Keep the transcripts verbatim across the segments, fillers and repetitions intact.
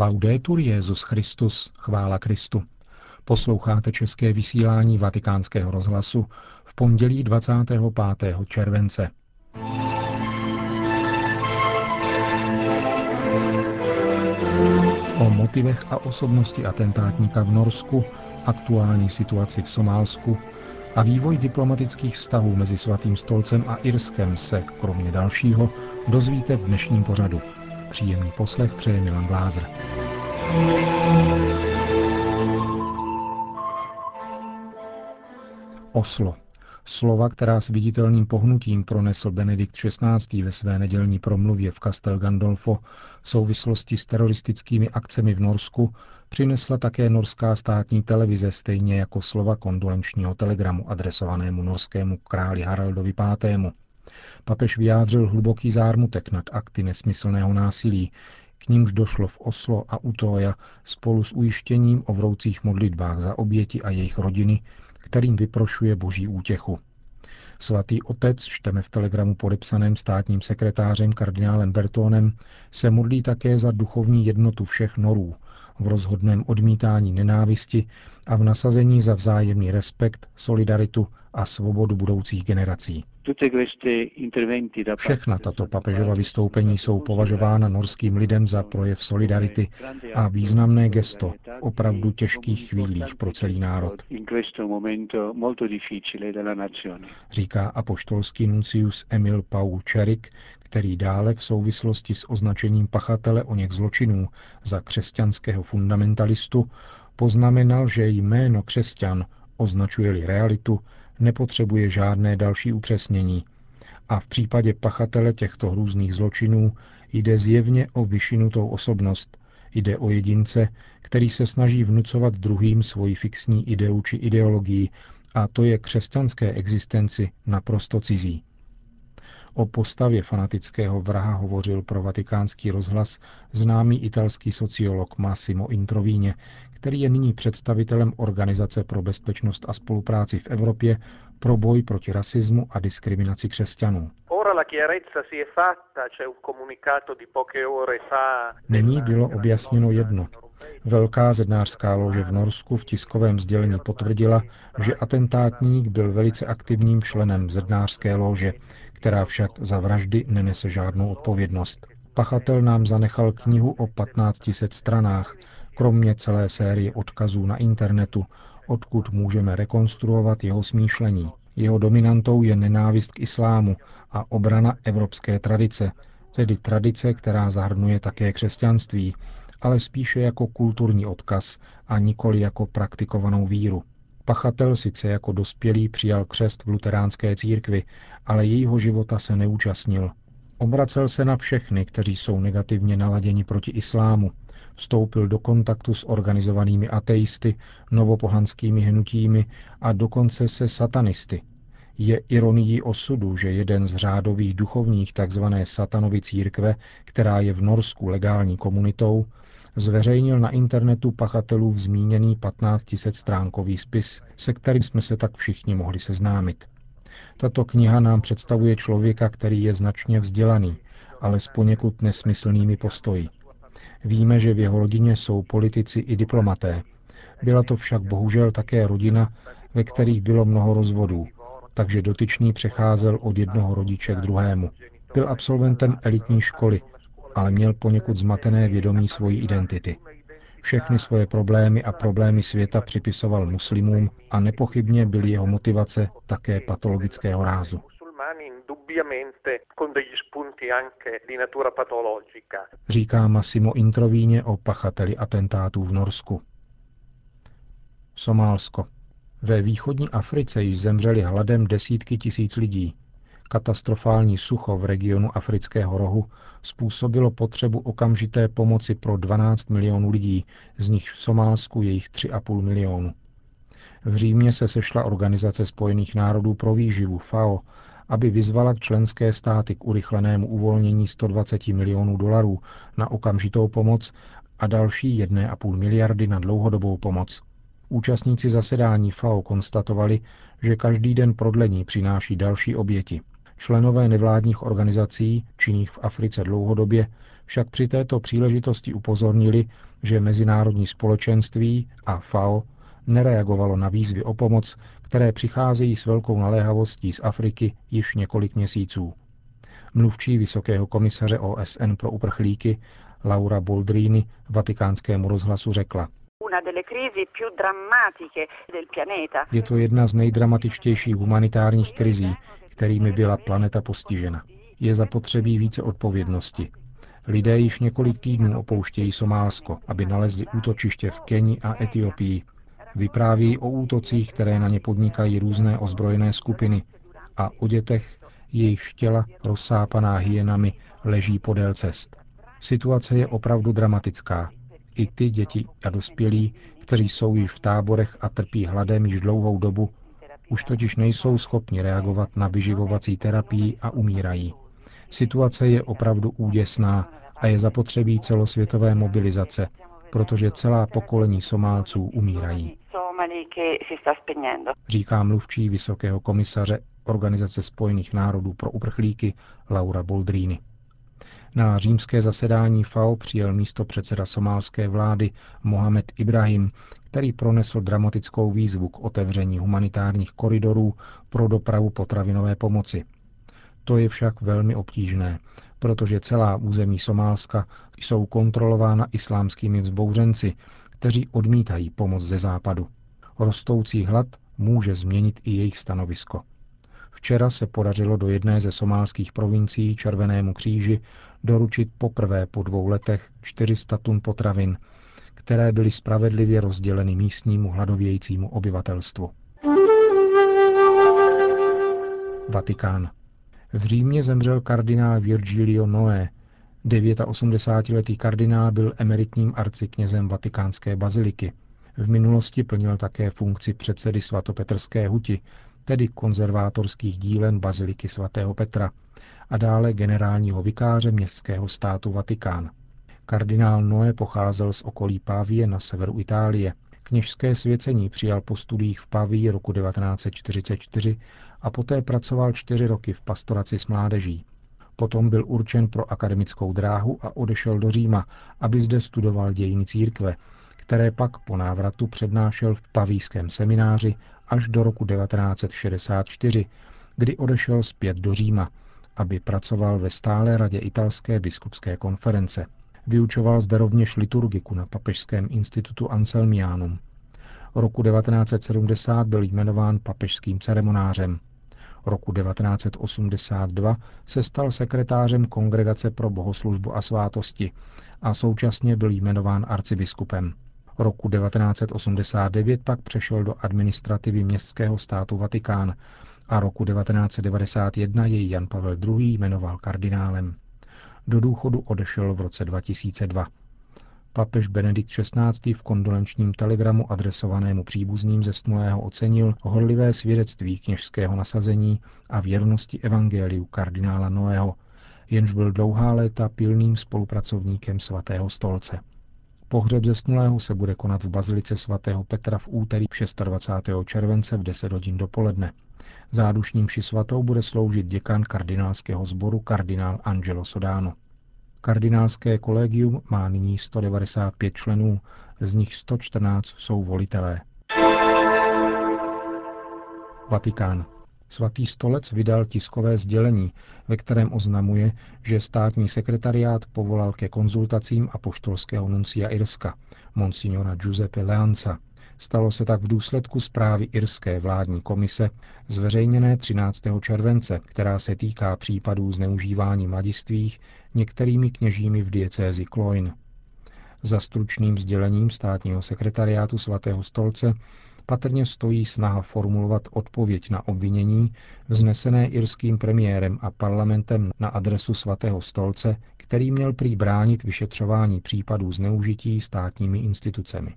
Laudetur Jesus Christus, chvála Kristu. Posloucháte české vysílání Vatikánského rozhlasu v pondělí dvacátého pátého července. O motivech a osobnosti atentátníka v Norsku, aktuální situaci v Somálsku a vývoj diplomatických vztahů mezi Svatým stolcem a Irskem se, kromě dalšího, dozvíte v dnešním pořadu. Příjemný poslech přeje Milan Glázer. Oslo. Slova, která s viditelným pohnutím pronesl Benedikt šestnáctý ve své nedělní promluvě v Castel Gandolfo v souvislosti s teroristickými akcemi v Norsku, přinesla také norská státní televize, stejně jako slova kondolenčního telegramu adresovanému norskému králi Haraldovi pátému Papež vyjádřil hluboký zármutek nad akty nesmyslného násilí, k nímž došlo v Oslo a Utoja, spolu s ujištěním o vroucích modlitbách za oběti a jejich rodiny, kterým vyprošuje boží útěchu. Svatý otec, čteme v telegramu podepsaném státním sekretářem kardinálem Bertónem, se modlí také za duchovní jednotu všech Norů, v rozhodném odmítání nenávisti a v nasazení za vzájemný respekt, solidaritu a svobodu budoucích generací. Všechna tato papežova vystoupení jsou považována norským lidem za projev solidarity a významné gesto v opravdu těžkých chvílích pro celý národ, říká apoštolský nuncius Emil Paul Čeryk, který dále v souvislosti s označením pachatele oněch zločinů za křesťanského fundamentalistu poznamenal, že jméno křesťan, označuje-li realitu, nepotřebuje žádné další upřesnění a v případě pachatele těchto hrůzných zločinů jde zjevně o vyšinutou osobnost, jde o jedince, který se snaží vnucovat druhým svoji fixní ideu či ideologii, a to je křesťanské existenci naprosto cizí. O postavě fanatického vraha hovořil pro Vatikánský rozhlas známý italský sociolog Massimo Introvigne, který je nyní představitelem Organizace pro bezpečnost a spolupráci v Evropě pro boj proti rasismu a diskriminaci křesťanů. Nyní bylo objasněno jedno. Velká zednářská lože v Norsku v tiskovém sdělení potvrdila, že atentátník byl velice aktivním členem zednářské lože, která však za vraždy nenese žádnou odpovědnost. Pachatel nám zanechal knihu o patnácti set stranách, kromě celé série odkazů na internetu, odkud můžeme rekonstruovat jeho smýšlení. Jeho dominantou je nenávist k islámu a obrana evropské tradice, tedy tradice, která zahrnuje také křesťanství, ale spíše jako kulturní odkaz a nikoli jako praktikovanou víru. Pachatel sice jako dospělý přijal křest v luteránské církvi, ale jejího života se neúčastnil. Obracel se na všechny, kteří jsou negativně naladěni proti islámu. Vstoupil do kontaktu s organizovanými ateisty, novopohanskými hnutími a dokonce se satanisty. Je ironií osudu, že jeden z řádových duchovních tzv. Satanovy církve, která je v Norsku legální komunitou, zveřejnil na internetu pachatelů zmíněný patnáctisetstránkový spis, se kterým jsme se tak všichni mohli seznámit. Tato kniha nám představuje člověka, který je značně vzdělaný, ale s poněkud nesmyslnými postoji. Víme, že v jeho rodině jsou politici i diplomaté. Byla to však bohužel také rodina, ve kterých bylo mnoho rozvodů, takže dotyčný přecházel od jednoho rodiče k druhému. Byl absolventem elitní školy, ale měl poněkud zmatené vědomí svojí identity. Všechny svoje problémy a problémy světa připisoval muslimům a nepochybně byly jeho motivace také patologického rázu. Říká Massimo Introvigne o pachateli atentátů v Norsku. Somálsko. Ve východní Africe již zemřeli hladem desítky tisíc lidí. Katastrofální sucho v regionu Afrického rohu způsobilo potřebu okamžité pomoci pro dvanáct milionů lidí, z nich v Somálsku je jich tři a půl milionu. V Římě se sešla Organizace spojených národů pro výživu F A O, aby vyzvala členské státy k urychlenému uvolnění sto dvacet milionů dolarů na okamžitou pomoc a další jedna a půl miliardy na dlouhodobou pomoc. Účastníci zasedání F A O konstatovali, že každý den prodlení přináší další oběti. Členové nevládních organizací, činných v Africe dlouhodobě, však při této příležitosti upozornili, že mezinárodní společenství a F A O nereagovalo na výzvy o pomoc, které přicházejí s velkou naléhavostí z Afriky již několik měsíců. Mluvčí vysokého komisaře O S N pro uprchlíky Laura Boldrini Vatikánskému rozhlasu řekla: Je to jedna z nejdramatičtějších humanitárních krizí, kterými byla planeta postižena. Je zapotřebí více odpovědnosti. Lidé již několik týdnů opouštějí Somálsko, aby nalezli útočiště v Keni a Etiopii. Vypráví o útocích, které na ně podnikají různé ozbrojené skupiny, a o dětech, jejich těla rozsápaná hyenami leží podél cest. Situace je opravdu dramatická. I ty děti a dospělí, kteří jsou již v táborech a trpí hladem již dlouhou dobu, už totiž nejsou schopni reagovat na vyživovací terapii a umírají. Situace je opravdu úděsná a je zapotřebí celosvětové mobilizace, protože celá pokolení Somálců umírají, říká mluvčí vysokého komisaře Organizace spojených národů pro uprchlíky Laura Boldrini. Na římské zasedání F A O přijel místopředseda somálské vlády Mohamed Ibrahim, který pronesl dramatickou výzvu k otevření humanitárních koridorů pro dopravu potravinové pomoci. To je však velmi obtížné, protože celá území Somálska jsou kontrolována islámskými vzbouřenci, kteří odmítají pomoc ze západu. Rostoucí hlad může změnit i jejich stanovisko. Včera se podařilo do jedné ze somálských provincií Červenému kříži doručit poprvé po dvou letech čtyři sta tun potravin, které byly spravedlivě rozděleny místnímu hladovějícímu obyvatelstvu. Vatikán. V Římě zemřel kardinál Virgilio Noé. osmdesátidevítiletý kardinál byl emeritním arciknězem Vatikánské baziliky. V minulosti plnil také funkci předsedy svatopetrské huti, tedy konzervátorských dílen baziliky svatého Petra, a dále generálního vikáře městského státu Vatikán. Kardinál Noé pocházel z okolí Pavie na severu Itálie. Kněžské svěcení přijal po studiích v Pavii roku devatenáct set čtyřicet čtyři a poté pracoval čtyři roky v pastoraci s mládeží. Potom byl určen pro akademickou dráhu a odešel do Říma, aby zde studoval dějiny církve, které pak po návratu přednášel v pavijském semináři až do roku devatenáct set šedesát čtyři, kdy odešel zpět do Říma, aby pracoval ve stále radě italské biskupské konference. Vyučoval zde rovněž liturgiku na papežském institutu Anselmianum. Roku devatenáct set sedmdesát byl jmenován papežským ceremonářem. Roku devatenáct set osmdesát dva se stal sekretářem Kongregace pro bohoslužbu a svátosti a současně byl jmenován arcibiskupem. Roku devatenáct set osmdesát devět pak přešel do administrativy městského státu Vatikán a roku devatenáct set devadesát jedna jej Jan Pavel druhý. jmenoval kardinálem. Do důchodu odešel v roce dva tisíce dva. Papež Benedikt šestnáctý. v kondolenčním telegramu adresovanému příbuzným zesnulého ocenil horlivé svědectví kněžského nasazení a věrnosti evangeliu kardinála Noého, jenž byl dlouhá léta pilným spolupracovníkem svatého stolce. Pohřeb zesnulého se bude konat v bazilice svatého Petra v úterý dvacátého šestého července v deset hodin dopoledne. Zádušní mši svatou bude sloužit děkan kardinálského sboru kardinál Angelo Sodano. Kardinálské kolegium má nyní sto devadesát pět členů, z nich sto čtrnáct jsou volitelé. Vatikán. Svatý stolec vydal tiskové sdělení, ve kterém oznamuje, že státní sekretariát povolal ke konzultacím apoštolského nuncia Irska, monsignora Giuseppe Leanza. Stalo se tak v důsledku zprávy irské vládní komise, zveřejněné třináctého července, která se týká případů zneužívání mladistvých některými kněžími v diecézi Cloyne. Za stručným sdělením státního sekretariátu svatého stolce patrně stojí snaha formulovat odpověď na obvinění vznesené irským premiérem a parlamentem na adresu svatého stolce, který měl prý bránit vyšetřování případů zneužití státními institucemi.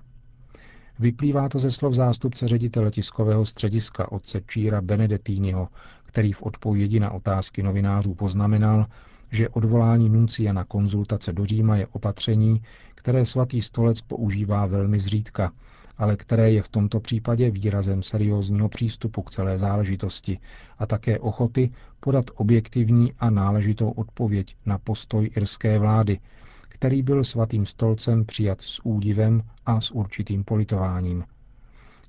Vyplývá to ze slov zástupce ředitele tiskového střediska otce Číra Benedettiniho, který v odpovědi na otázky novinářů poznamenal, že odvolání nuncia na konzultace do Říma je opatření, které svatý stolec používá velmi zřídka, ale které je v tomto případě výrazem seriózního přístupu k celé záležitosti a také ochoty podat objektivní a náležitou odpověď na postoj irské vlády, který byl Svatým stolcem přijat s údivem a s určitým politováním.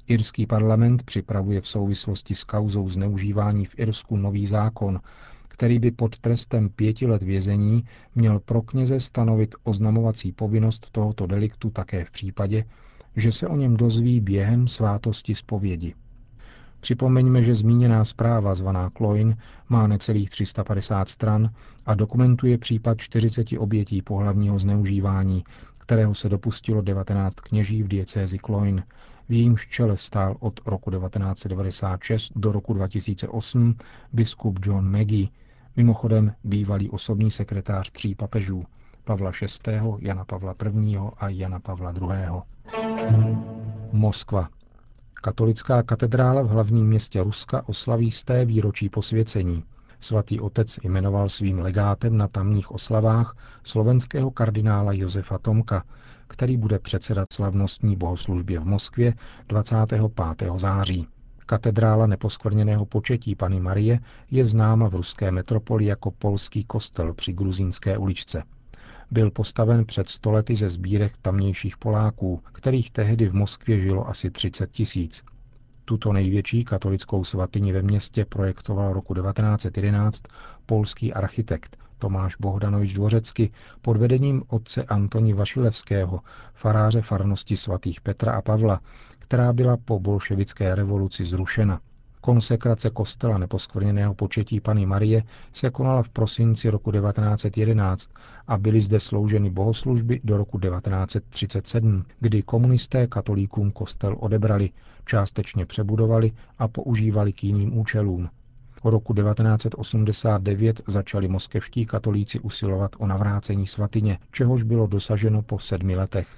Irský parlament připravuje v souvislosti s kauzou zneužívání v Irsku nový zákon, který by pod trestem pěti let vězení měl pro kněze stanovit oznamovací povinnost tohoto deliktu také v případě, že se o něm dozví během svátosti zpovědi. Připomeňme, že zmíněná zpráva zvaná Cloyne má necelých tři sta padesát stran a dokumentuje případ čtyřiceti obětí pohlavního zneužívání, kterého se dopustilo devatenáct kněží v diecézi Cloyne, v jejímž čele stál od roku devatenáct set devadesát šest do roku dva tisíce osm biskup John Magee, mimochodem bývalý osobní sekretář tří papežů, Pavla šestého, Jana Pavla prvního a Jana Pavla druhého. Moskva. Katolická katedrála v hlavním městě Ruska oslaví sté výročí posvěcení. Svatý otec jmenoval svým legátem na tamních oslavách slovenského kardinála Josefa Tomka, který bude předsedat slavnostní bohoslužbě v Moskvě dvacátého pátého září. Katedrála Neposkvrněného početí Panny Marie je známa v ruské metropoli jako polský kostel při Gruzínské uličce. Byl postaven před sto lety ze sbírek tamnějších Poláků, kterých tehdy v Moskvě žilo asi třicet tisíc. Tuto největší katolickou svatyni ve městě projektoval roku devatenáct set jedenáct polský architekt Tomáš Bohdanovič Dvořecký pod vedením otce Antoni Vašilevského, faráře farnosti svatých Petra a Pavla, která byla po bolševické revoluci zrušena. Konsekrace kostela Neposkvrněného početí Panny Marie se konala v prosinci roku devatenáct set jedenáct a byly zde slouženy bohoslužby do roku devatenáct set třicet sedm, kdy komunisté katolíkům kostel odebrali, částečně přebudovali a používali k jiným účelům. O roku devatenáct set osmdesát devět začali moskevští katolíci usilovat o navrácení svatyně, čehož bylo dosaženo po sedmi letech.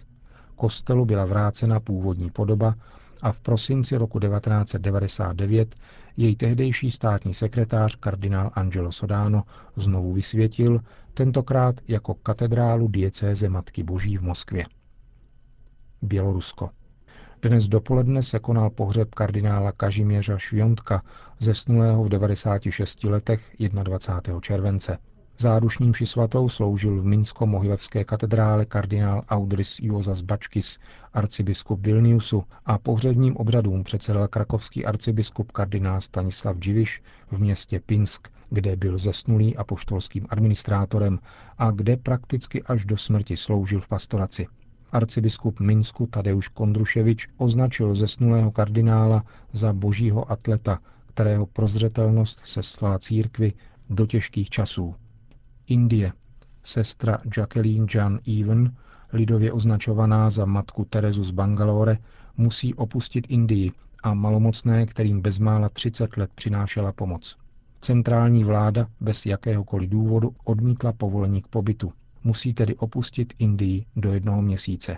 Kostelu byla vrácena původní podoba a v prosinci roku devatenáct set devadesát devět jej tehdejší státní sekretář kardinál Angelo Sodano znovu vysvětil, tentokrát jako katedrálu diecéze Matky Boží v Moskvě. Bělorusko. Dnes dopoledne se konal pohřeb kardinála Kazimíra Świątka, zesnulého v devadesáti šesti letech dvacátého prvního července. Zádušní mši svatou sloužil v Minsko-Mohilevské katedrále kardinál Audrys Juozas Bačkis, arcibiskup Vilniusu, a pohřebním obřadům předsedal krakovský arcibiskup kardinál Stanislav Dživiš v městě Pinsk, kde byl zesnulý apoštolským administrátorem a kde prakticky až do smrti sloužil v pastoraci. Arcibiskup Minsku Tadeusz Kondruševič označil zesnulého kardinála za božího atleta, kterého prozřetelnost seslala církvi do těžkých časů. Indie. Sestra Jacqueline John Even, lidově označovaná za matku Terezu z Bangalore, musí opustit Indii a malomocné, kterým bezmála třicet let přinášela pomoc. Centrální vláda bez jakéhokoliv důvodu odmítla povolení k pobytu. Musí tedy opustit Indii do jednoho měsíce.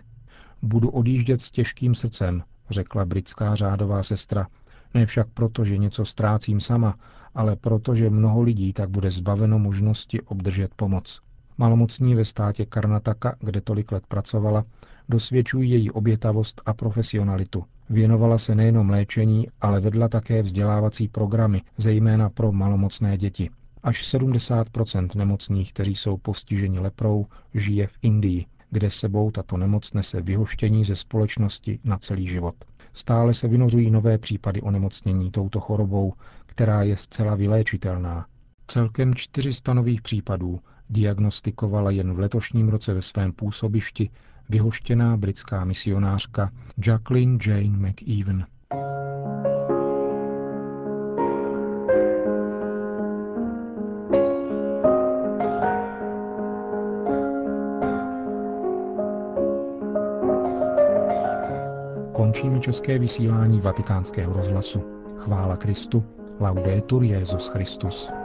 Budu odjíždět s těžkým srdcem, řekla britská řádová sestra. Ne však proto, že něco ztrácím sama, ale proto, že mnoho lidí tak bude zbaveno možnosti obdržet pomoc. Malomocní ve státě Karnataka, kde tolik let pracovala, dosvědčují její obětavost a profesionalitu. Věnovala se nejenom léčení, ale vedla také vzdělávací programy, zejména pro malomocné děti. Až sedmdesát procent nemocných, kteří jsou postiženi leprou, žije v Indii, kde sebou tato nemoc nese vyhoštění ze společnosti na celý život. Stále se vynořují nové případy onemocnění touto chorobou, která je zcela vyléčitelná. Celkem čtyři sta nových případů diagnostikovala jen v letošním roce ve svém působišti vyhoštěná britská misionářka Jacqueline Jane McEwen. Končíme české vysílání Vatikánského rozhlasu. Chvála Kristu. Laudetur Jesus Christus.